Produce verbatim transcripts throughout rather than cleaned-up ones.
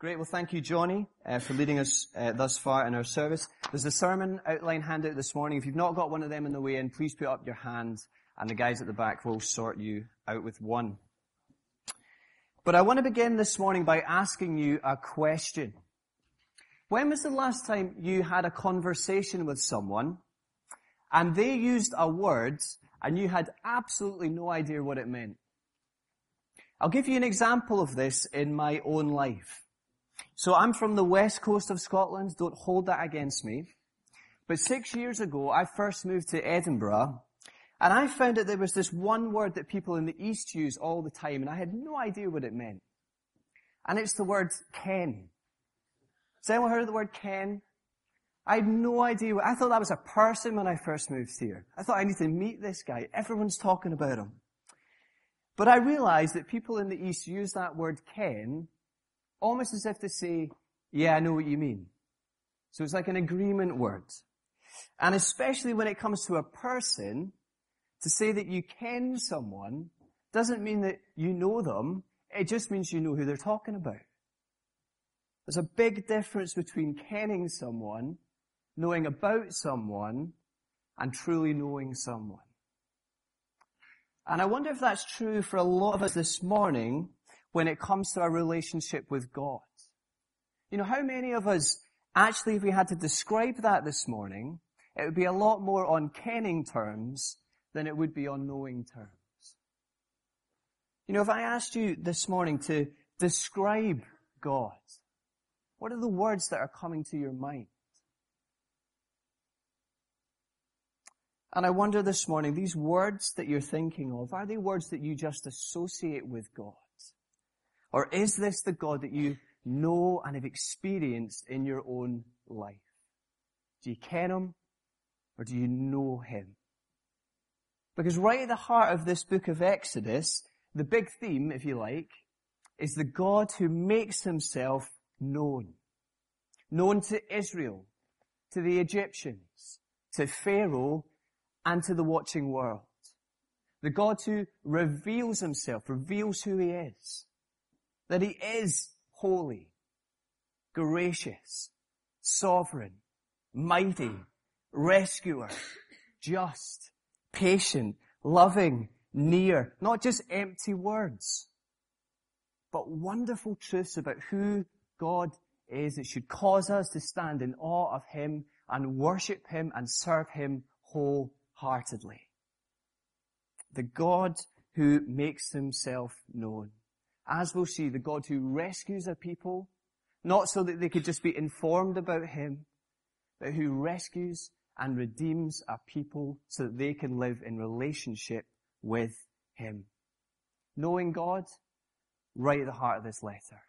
Great. Well, thank you, Johnny, uh, for leading us uh, thus far in our service. There's a sermon outline handout this morning. If you've not got one of them on the way in, please put up your hand, and the guys at the back will sort you out with one. But I want to begin this morning by asking you a question. When was the last time you had a conversation with someone, and they used a word, and you had absolutely no idea what it meant? I'll give you an example of this in my own life. So I'm from the west coast of Scotland, don't hold that against me. But six years ago, I first moved to Edinburgh, and I found that there was this one word that people in the east use all the time, and I had no idea what it meant. And it's the word ken. Has anyone heard of the word ken? I had no idea. I thought that was a person when I first moved here. I thought I need to meet this guy. Everyone's talking about him. But I realized that people in the east use that word ken almost as if to say, yeah, I know what you mean. So it's like an agreement word. And especially when it comes to a person, to say that you ken someone doesn't mean that you know them. It just means you know who they're talking about. There's a big difference between kenning someone, knowing about someone, and truly knowing someone. And I wonder if that's true for a lot of us this morning when it comes to our relationship with God. You know, how many of us, actually, if we had to describe that this morning, it would be a lot more on kenning terms than it would be on knowing terms. You know, if I asked you this morning to describe God, what are the words that are coming to your mind? And I wonder this morning, these words that you're thinking of, are they words that you just associate with God? Or is this the God that you know and have experienced in your own life? Do you ken him or do you know him? Because right at the heart of this book of Exodus, the big theme, if you like, is the God who makes himself known. Known to Israel, to the Egyptians, to Pharaoh, and to the watching world. The God who reveals himself, reveals who he is. That he is holy, gracious, sovereign, mighty, rescuer, just, patient, loving, near. Not just empty words, but wonderful truths about who God is that should cause us to stand in awe of him and worship him and serve him wholeheartedly. Heartedly. The God who makes himself known. As we'll see, the God who rescues a people, not so that they could just be informed about him, but who rescues and redeems a people so that they can live in relationship with him. Knowing God, right at the heart of this letter.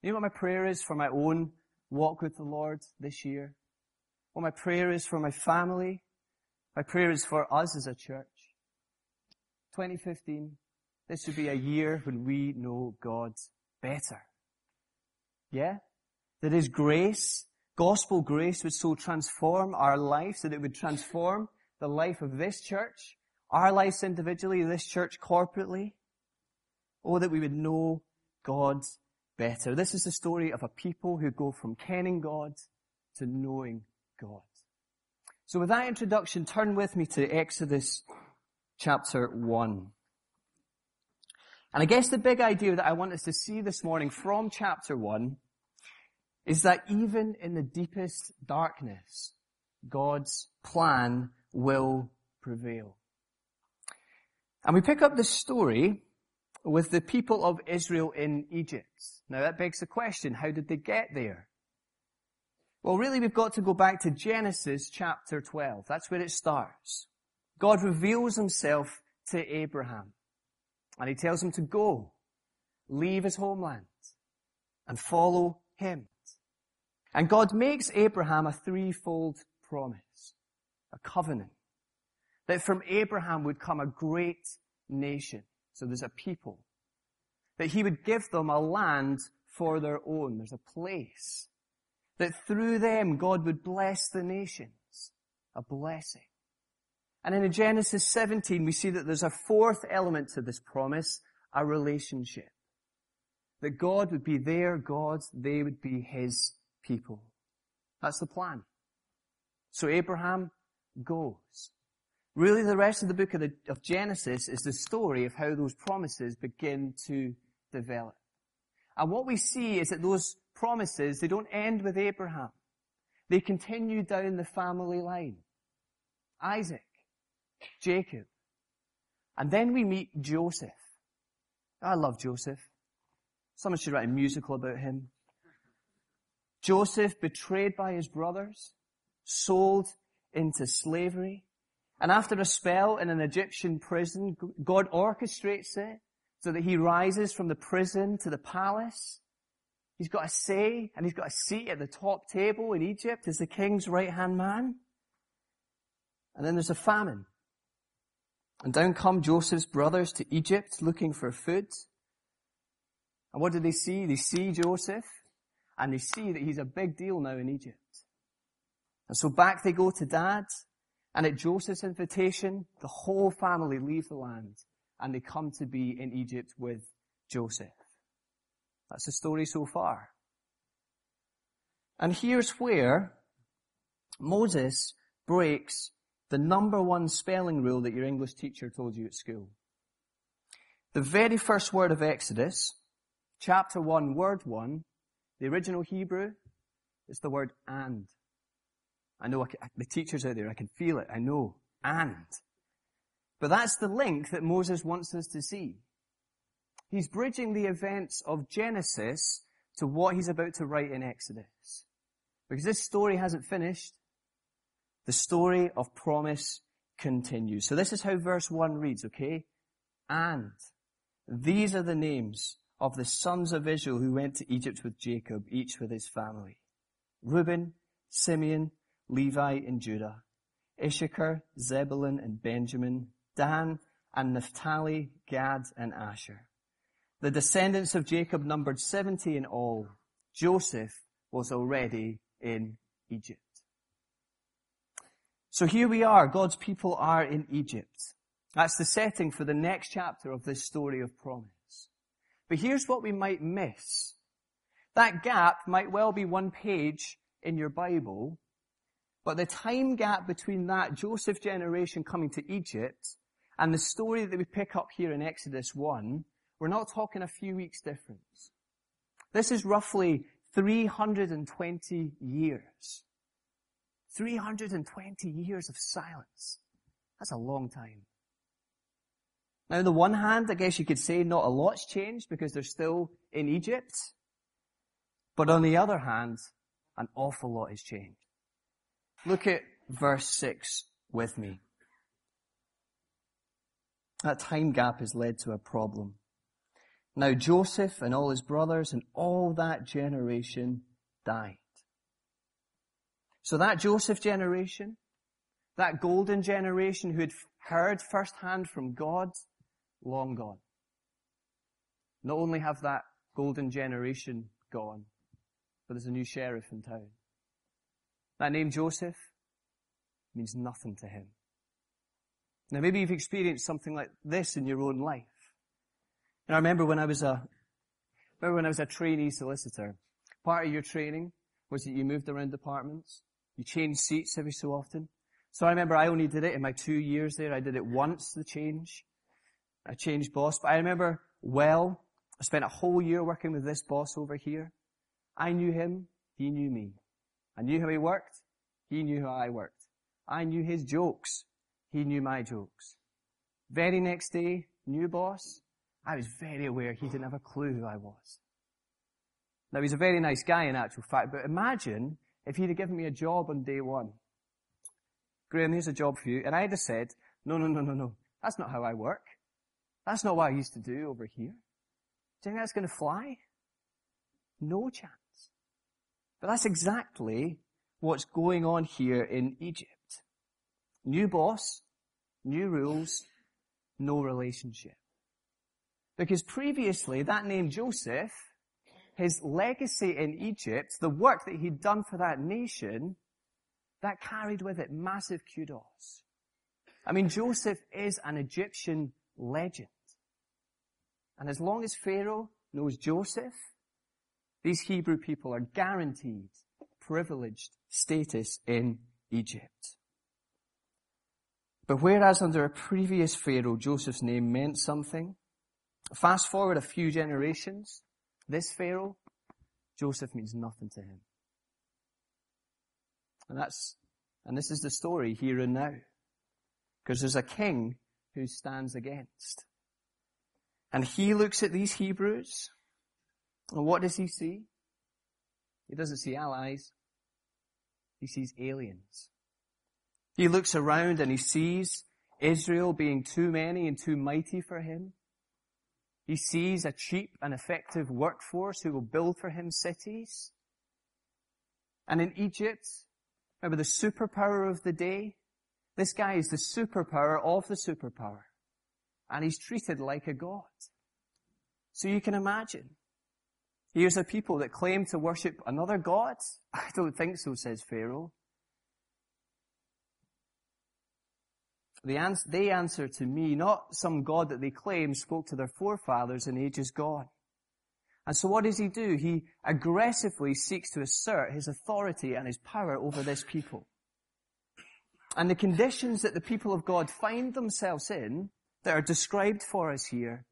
You know what my prayer is for my own walk with the Lord this year? Well, my prayer is for my family. My prayer is for us as a church. twenty fifteen, this should be a year when we know God better. Yeah? That his grace, gospel grace, would so transform our lives, that it would transform the life of this church, our lives individually, this church corporately. Oh, that we would know God better. This is the story of a people who go from kenning God to knowing God. So with that introduction, turn with me to Exodus chapter one. And I guess the big idea that I want us to see this morning from chapter one is that even in the deepest darkness, God's plan will prevail. And we pick up the story with the people of Israel in Egypt. Now that begs the question, how did they get there? Well, really, we've got to go back to Genesis chapter twelve. That's where it starts. God reveals himself to Abraham, and he tells him to go, leave his homeland, and follow him. And God makes Abraham a threefold promise, a covenant, that from Abraham would come a great nation. So there's a people. That he would give them a land for their own. There's a place. That through them, God would bless the nations. A blessing. And in Genesis seventeen, we see that there's a fourth element to this promise, a relationship. That God would be their God, they would be his people. That's the plan. So Abraham goes. Really, the rest of the book of, the, of Genesis is the story of how those promises begin to develop. And what we see is that those promises, they don't end with Abraham. They continue down the family line. Isaac, Jacob, and then we meet Joseph. I love Joseph. Someone should write a musical about him. Joseph, betrayed by his brothers, sold into slavery, and after a spell in an Egyptian prison, God orchestrates it so that he rises from the prison to the palace. He's got a say, and he's got a seat at the top table in Egypt as the king's right-hand man. And then there's a famine. And down come Joseph's brothers to Egypt looking for food. And what do they see? They see Joseph, and they see that he's a big deal now in Egypt. And so back they go to Dad, and at Joseph's invitation, the whole family leave the land, and they come to be in Egypt with Joseph. That's the story so far. And here's where Moses breaks the number one spelling rule that your English teacher told you at school. The very first word of Exodus, chapter one, word one, the original Hebrew, is the word and. I know I can, the teachers out there, I can feel it, I know, and. But that's the link that Moses wants us to see. He's bridging the events of Genesis to what he's about to write in Exodus. Because this story hasn't finished. The story of promise continues. So this is how verse one reads, okay? And these are the names of the sons of Israel who went to Egypt with Jacob, each with his family. Reuben, Simeon, Levi, and Judah. Issachar, Zebulun, and Benjamin. Dan, and Naphtali, Gad, and Asher. The descendants of Jacob numbered seventy in all. Joseph was already in Egypt. So here we are. God's people are in Egypt. That's the setting for the next chapter of this story of promise. But here's what we might miss. That gap might well be one page in your Bible, but the time gap between that Joseph generation coming to Egypt and the story that we pick up here in Exodus one, we're not talking a few weeks difference. This is roughly three hundred twenty years. three hundred twenty years of silence. That's a long time. Now, on the one hand, I guess you could say not a lot's changed because they're still in Egypt. But on the other hand, an awful lot has changed. Look at verse six with me. That time gap has led to a problem. Now Joseph and all his brothers and all that generation died. So that Joseph generation, that golden generation who had heard firsthand from God, long gone. Not only have that golden generation gone, but there's a new sheriff in town. That name Joseph means nothing to him. Now maybe you've experienced something like this in your own life. And I remember when I was a, remember when I was a trainee solicitor, part of your training was that you moved around departments, you changed seats every so often. So I remember I only did it in my two years there. I did it once, the change. I changed boss, but I remember well, I spent a whole year working with this boss over here. I knew him, he knew me. I knew how he worked, he knew how I worked. I knew his jokes, he knew my jokes. Very next day, new boss, I was very aware he didn't have a clue who I was. Now, he's a very nice guy in actual fact, but imagine if he'd have given me a job on day one. Graham, here's a job for you. And I'd have said, no, no, no, no, no. That's not how I work. That's not what I used to do over here. Do you think that's going to fly? No chance. But that's exactly what's going on here in Egypt. New boss, new rules, no relationship. Because previously, that name Joseph, his legacy in Egypt, the work that he'd done for that nation, that carried with it massive kudos. I mean, Joseph is an Egyptian legend. And as long as Pharaoh knows Joseph. These Hebrew people are guaranteed privileged status in Egypt. But whereas under a previous Pharaoh, Joseph's name meant something, fast forward a few generations, this Pharaoh, Joseph means nothing to him. And that's, and this is the story here and now. Because there's a king who stands against. And he looks at these Hebrews, and what does he see? He doesn't see allies. He sees aliens. He looks around and he sees Israel being too many and too mighty for him. He sees a cheap and effective workforce who will build for him cities. And in Egypt, remember the superpower of the day? This guy is the superpower of the superpower. And he's treated like a god. So you can imagine. Here's a people that claim to worship another god. I don't think so, says Pharaoh. The ans- they answer to me, not some god that they claim spoke to their forefathers in ages gone. And so what does he do? He aggressively seeks to assert his authority and his power over this people. And the conditions that the people of God find themselves in, that are described for us here,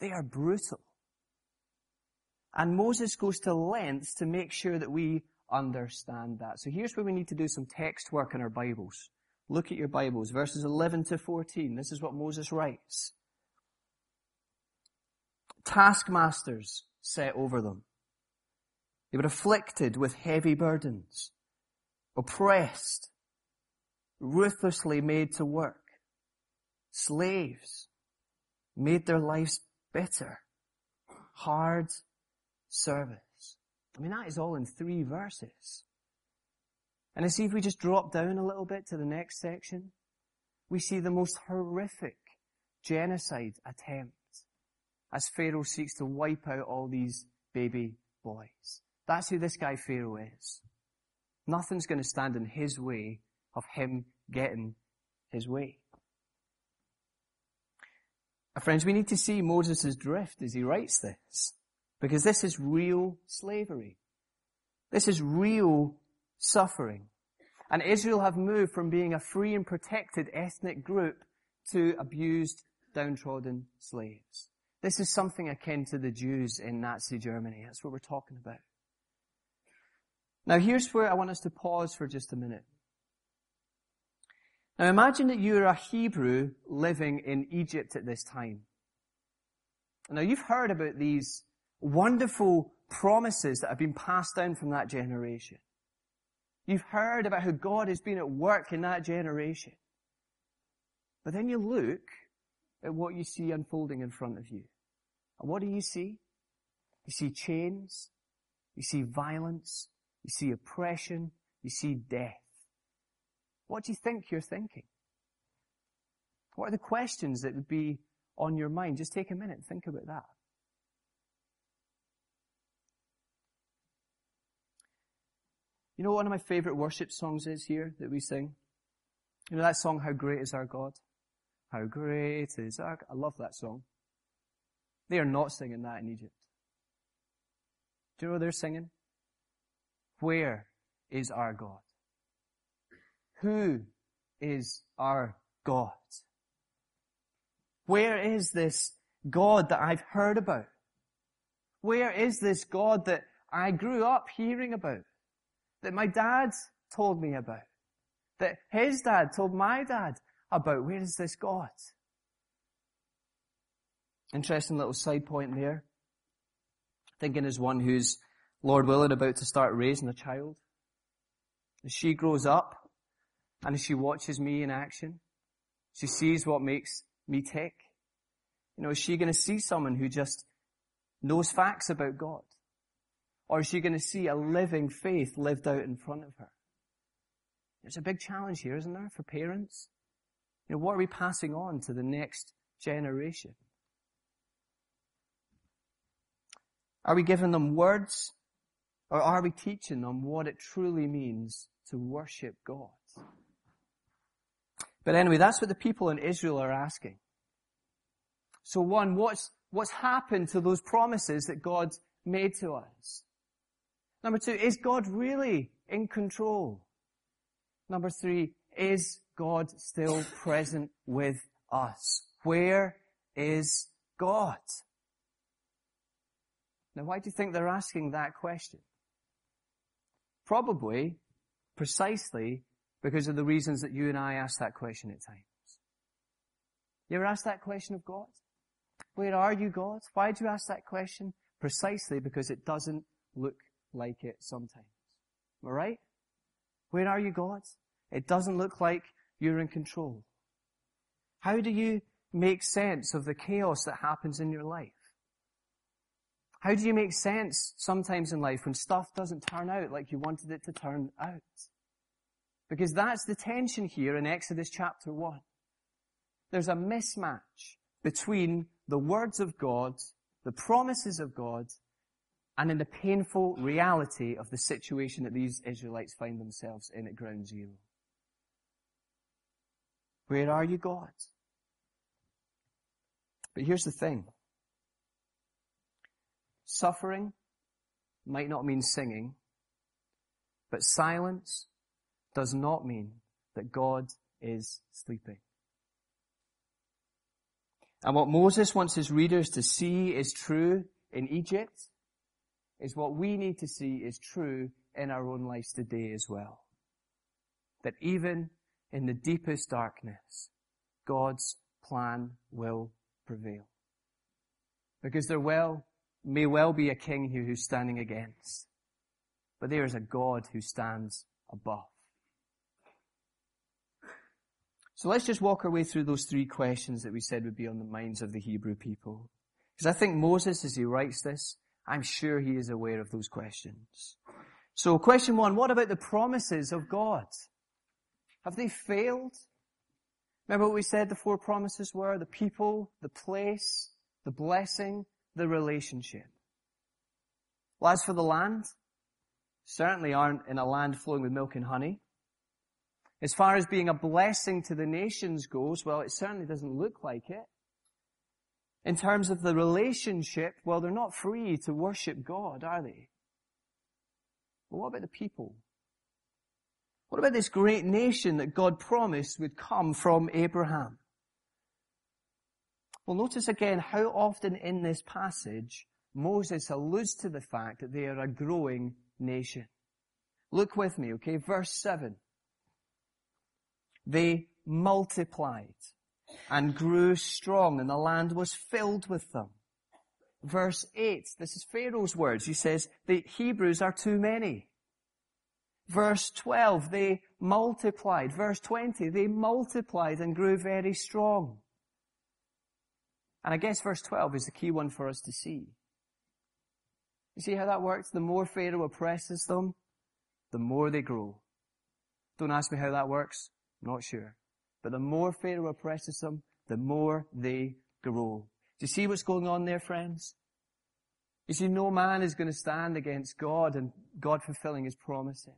they are brutal. And Moses goes to lengths to make sure that we understand that. So here's where we need to do some text work in our Bibles. Look at your Bibles, verses eleven to fourteen. This is what Moses writes. Taskmasters set over them. They were afflicted with heavy burdens, oppressed, ruthlessly made to work. Slaves made their lives bitter. Hard service. I mean, that is all in three verses. And I see if we just drop down a little bit to the next section, we see the most horrific genocide attempt as Pharaoh seeks to wipe out all these baby boys. That's who this guy Pharaoh is. Nothing's going to stand in his way of him getting his way. Now, friends, we need to see Moses' drift as he writes this, because this is real slavery. This is real suffering. And Israel have moved from being a free and protected ethnic group to abused, downtrodden slaves. This is something akin to the Jews in Nazi Germany. That's what we're talking about. Now, here's where I want us to pause for just a minute. Now imagine that you're a Hebrew living in Egypt at this time. Now you've heard about these wonderful promises that have been passed down from that generation. You've heard about how God has been at work in that generation. But then you look at what you see unfolding in front of you. And what do you see? You see chains, you see violence, you see oppression, you see death. What do you think you're thinking? What are the questions that would be on your mind? Just take a minute and think about that. You know, one of my favorite worship songs is here that we sing? You know that song, How Great Is Our God? How great is our God? I love that song. They are not singing that in Egypt. Do you know what they're singing? Where is our God? Who is our God? Where is this God that I've heard about? Where is this God that I grew up hearing about? That my dad told me about? That his dad told my dad about? Where is this God? Interesting little side point there. Thinking as one who's, Lord willing, about to start raising a child. As she grows up, and as she watches me in action, she sees what makes me tick. You know, is she going to see someone who just knows facts about God? Or is she going to see a living faith lived out in front of her? There's a big challenge here, isn't there, for parents? You know, what are we passing on to the next generation? Are we giving them words? Or are we teaching them what it truly means to worship God? But anyway, that's what the people in Israel are asking. So one, what's, what's happened to those promises that God made to us? Number two, is God really in control? Number three, is God still present with us? Where is God? Now, why do you think they're asking that question? Probably, precisely, because of the reasons that you and I ask that question at times. You ever ask that question of God? Where are you, God? Why do you ask that question? Precisely because it doesn't look like it sometimes. All right? Where are you, God? It doesn't look like you're in control. How do you make sense of the chaos that happens in your life? How do you make sense sometimes in life when stuff doesn't turn out like you wanted it to turn out? Because that's the tension here in Exodus chapter one. There's a mismatch between the words of God, the promises of God, and in the painful reality of the situation that these Israelites find themselves in at ground zero. Where are you, God? But here's the thing. Suffering might not mean singing, but silence does not mean that God is sleeping. And what Moses wants his readers to see is true in Egypt is what we need to see is true in our own lives today as well. That even in the deepest darkness, God's plan will prevail. Because there will, may well be a king here who's standing against, but there is a God who stands above. So let's just walk our way through those three questions that we said would be on the minds of the Hebrew people. Because I think Moses, as he writes this, I'm sure he is aware of those questions. So question one, what about the promises of God? Have they failed? Remember what we said the four promises were? The people, the place, the blessing, the relationship. Well, as for the land, certainly aren't in a land flowing with milk and honey. As far as being a blessing to the nations goes, well, it certainly doesn't look like it. In terms of the relationship, well, they're not free to worship God, are they? But what about the people? What about this great nation that God promised would come from Abraham? Well, notice again how often in this passage Moses alludes to the fact that they are a growing nation. Look with me, okay? Verse seven. They multiplied and grew strong, and the land was filled with them. Verse eight, this is Pharaoh's words. He says, the Hebrews are too many. Verse twelve, they multiplied. Verse twenty, they multiplied and grew very strong. And I guess verse twelve is the key one for us to see. You see how that works? The more Pharaoh oppresses them, the more they grow. Don't ask me how that works. I'm not sure. But the more Pharaoh oppresses them, the more they grow. Do you see what's going on there, friends? You see, no man is going to stand against God and God fulfilling his promises.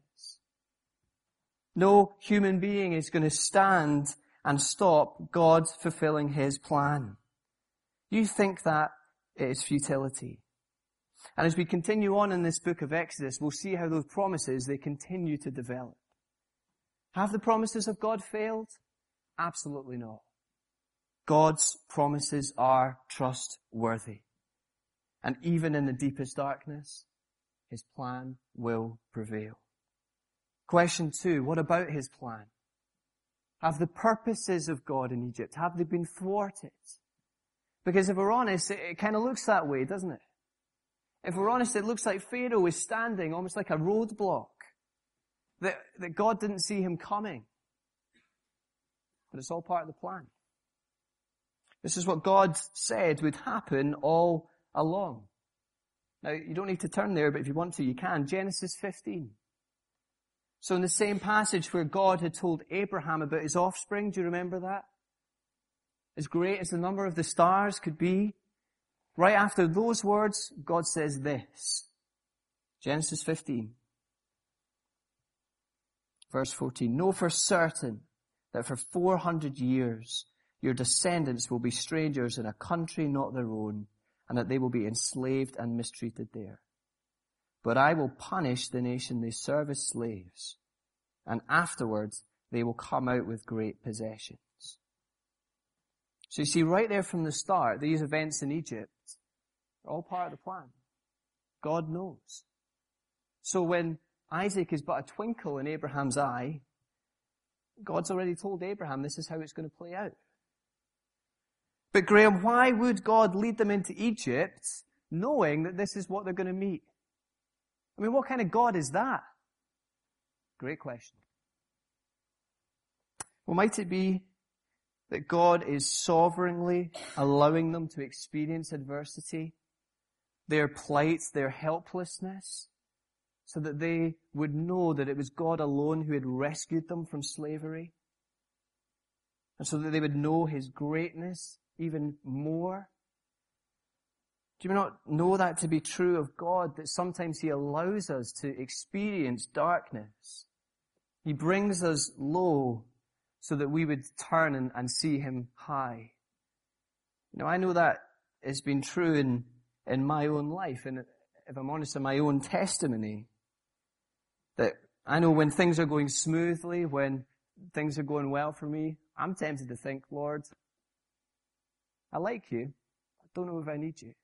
No human being is going to stand and stop God fulfilling his plan. You think that is futility. And as we continue on in this book of Exodus, we'll see how those promises, they continue to develop. Have the promises of God failed? Absolutely not. God's promises are trustworthy. And even in the deepest darkness, his plan will prevail. Question two, what about his plan? Have the purposes of God in Egypt, have they been thwarted? Because if we're honest, it, it kind of looks that way, doesn't it? If we're honest, it looks like Pharaoh is standing almost like a roadblock, that, that God didn't see him coming. But it's all part of the plan. This is what God said would happen all along. Now, you don't need to turn there, but if you want to, you can. Genesis fifteen. So in the same passage where God had told Abraham about his offspring, do you remember that? As great as the number of the stars could be, right after those words, God says this. Genesis fifteen, verse fourteen. Know for certain that for four hundred years your descendants will be strangers in a country not their own, and that they will be enslaved and mistreated there. But I will punish the nation they serve as slaves, and afterwards they will come out with great possessions. So you see, right there from the start, these events in Egypt are all part of the plan. God knows. So when Isaac is but a twinkle in Abraham's eye, God's already told Abraham this is how it's going to play out. But Graham, why would God lead them into Egypt knowing that this is what they're going to meet? I mean, what kind of God is that? Great question. Well, might it be that God is sovereignly allowing them to experience adversity, their plight, their helplessness, so that they would know that it was God alone who had rescued them from slavery, and so that they would know His greatness even more? Do you not know that to be true of God, that sometimes He allows us to experience darkness? He brings us low so that we would turn and, and see Him high. You know, I know that it's been true in, in my own life, and if I'm honest, in my own testimony, that I know when things are going smoothly, when things are going well for me, I'm tempted to think, Lord, I like you. I don't know if I need you.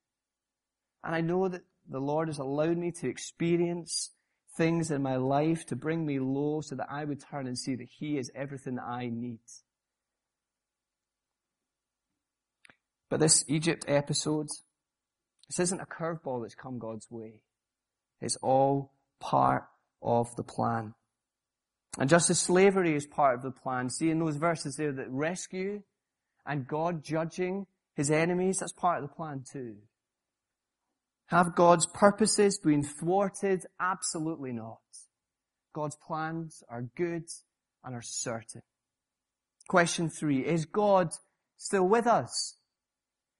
And I know that the Lord has allowed me to experience things in my life to bring me low so that I would turn and see that He is everything that I need. But this Egypt episode, this isn't a curveball that's come God's way. It's all part of the plan. And just as slavery is part of the plan, see in those verses there that rescue and God judging His enemies, that's part of the plan too. Have God's purposes been thwarted? Absolutely not. God's plans are good and are certain. Question three, is God still with us?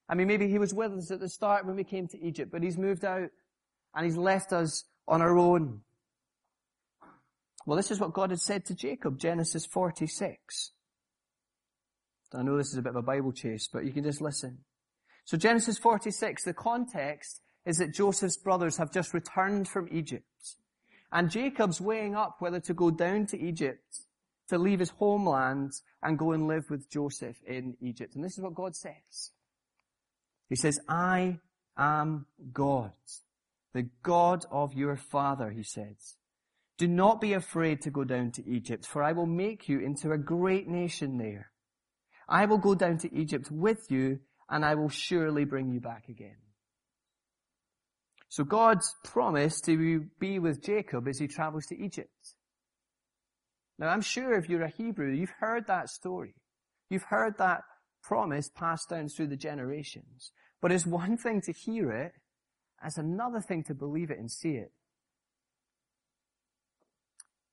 I mean, maybe He was with us at the start when we came to Egypt, but He's moved out and He's left us on our own. Well, this is what God had said to Jacob, Genesis forty-six. I know this is a bit of a Bible chase, but you can just listen. So Genesis forty-six, the context is that Joseph's brothers have just returned from Egypt. And Jacob's weighing up whether to go down to Egypt, to leave his homeland and go and live with Joseph in Egypt. And this is what God says. He says, I am God, the God of your father, He says. Do not be afraid to go down to Egypt, for I will make you into a great nation there. I will go down to Egypt with you, and I will surely bring you back again. So God's promise to be with Jacob as he travels to Egypt. Now I'm sure if you're a Hebrew, you've heard that story. You've heard that promise passed down through the generations. But it's one thing to hear it, it's another thing to believe it and see it.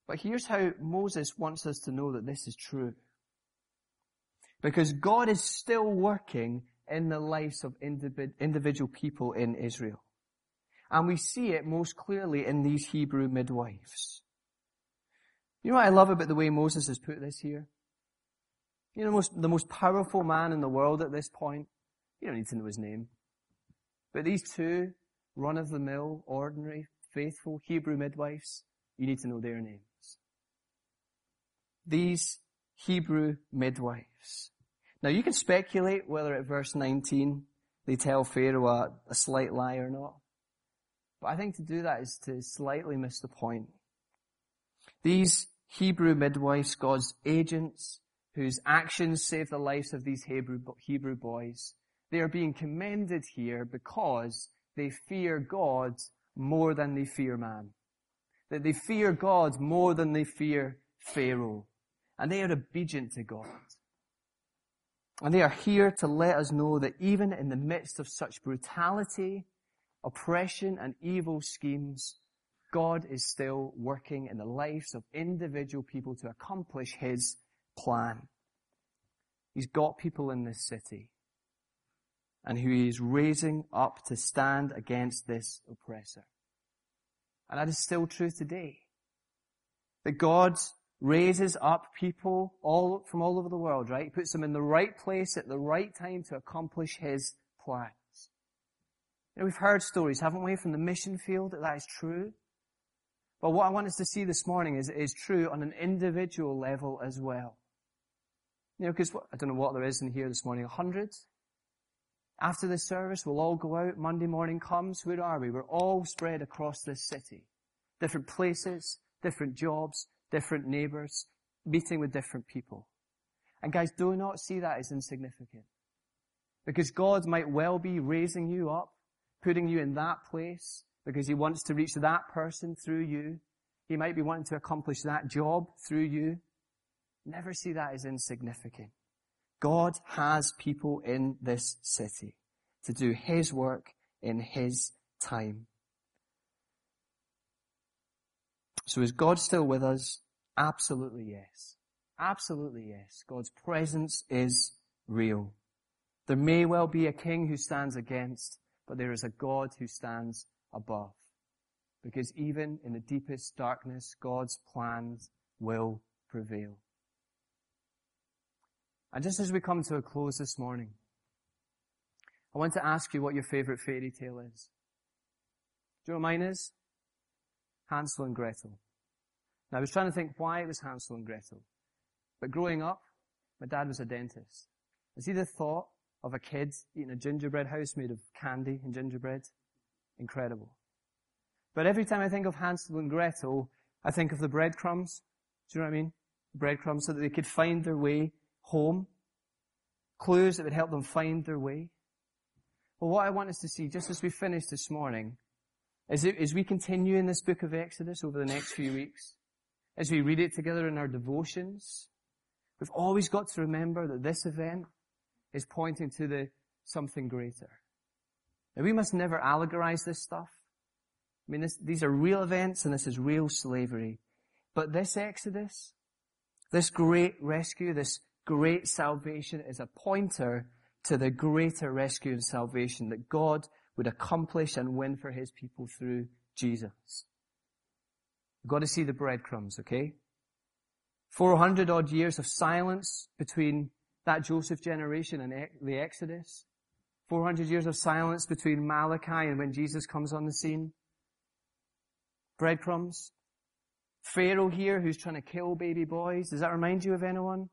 But here's how Moses wants us to know that this is true. Because God is still working in the lives of individ- individual people in Israel. And we see it most clearly in these Hebrew midwives. You know what I love about the way Moses has put this here? You know, most, the most powerful man in the world at this point, you don't need to know his name. But these two run-of-the-mill, ordinary, faithful Hebrew midwives, you need to know their names. These Hebrew midwives. Now you can speculate whether at verse nineteen they tell Pharaoh a, a slight lie or not. But I think to do that is to slightly miss the point. These Hebrew midwives, God's agents, whose actions saved the lives of these Hebrew, Hebrew boys, they are being commended here because they fear God more than they fear man. That they fear God more than they fear Pharaoh. And they are obedient to God. And they are here to let us know that even in the midst of such brutality, oppression and evil schemes, God is still working in the lives of individual people to accomplish His plan. He's got people in this city and who He is raising up to stand against this oppressor. And that is still true today. That God raises up people all from all over the world, right? He puts them in the right place at the right time to accomplish His plan. You know, we've heard stories, haven't we, from the mission field that that is true. But what I want us to see this morning is it is true on an individual level as well. You know, because I don't know what there is in here this morning, a hundred. After this service, we'll all go out. Monday morning comes. Where are we? We're all spread across this city. Different places, different jobs, different neighbors, meeting with different people. And guys, do not see that as insignificant. Because God might well be raising you up, putting you in that place, because He wants to reach that person through you. He might be wanting to accomplish that job through you. Never see that as insignificant. God has people in this city to do His work in His time. So is God still with us? Absolutely yes. Absolutely yes. God's presence is real. There may well be a king who stands against, but there is a God who stands above. Because even in the deepest darkness, God's plans will prevail. And just as we come to a close this morning, I want to ask you what your favorite fairy tale is. Do you know what mine is? Hansel and Gretel. Now, I was trying to think why it was Hansel and Gretel. But growing up, my dad was a dentist. I see the thought of a kid eating a gingerbread house made of candy and gingerbread. Incredible. But every time I think of Hansel and Gretel, I think of the breadcrumbs. Do you know what I mean? Breadcrumbs so that they could find their way home, clues that would help them find their way. Well, what I want us to see, just as we finish this morning, is that as we continue in this book of Exodus over the next few weeks, as we read it together in our devotions, we've always got to remember that this event is pointing to the something greater. Now, we must never allegorize this stuff. I mean, this, these are real events and this is real slavery. But this Exodus, this great rescue, this great salvation is a pointer to the greater rescue and salvation that God would accomplish and win for His people through Jesus. We've got to see the breadcrumbs, okay? four hundred odd years of silence between that Joseph generation and the Exodus. four hundred years of silence between Malachi and when Jesus comes on the scene. Breadcrumbs. Pharaoh here who's trying to kill baby boys. Does that remind you of anyone?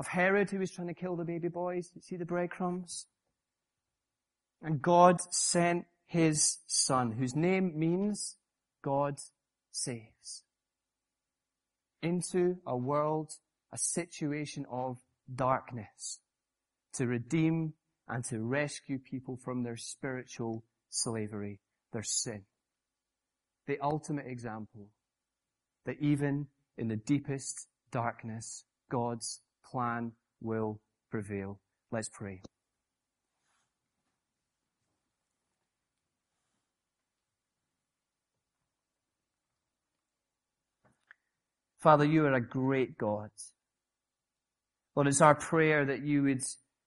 Of Herod, who was trying to kill the baby boys. You see the breadcrumbs? And God sent His Son, whose name means God saves, into a world, a situation of darkness, to redeem and to rescue people from their spiritual slavery, their sin. The ultimate example that even in the deepest darkness, God's plan will prevail. Let's pray. Father, You are a great God. Lord, it's our prayer that You would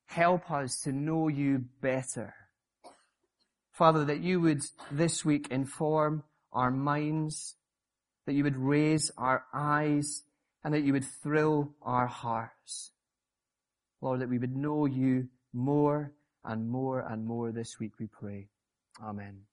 help us to know You better. Father, that You would this week inform our minds, that You would raise our eyes, and that You would thrill our hearts. Lord, that we would know You more and more and more this week, we pray. Amen.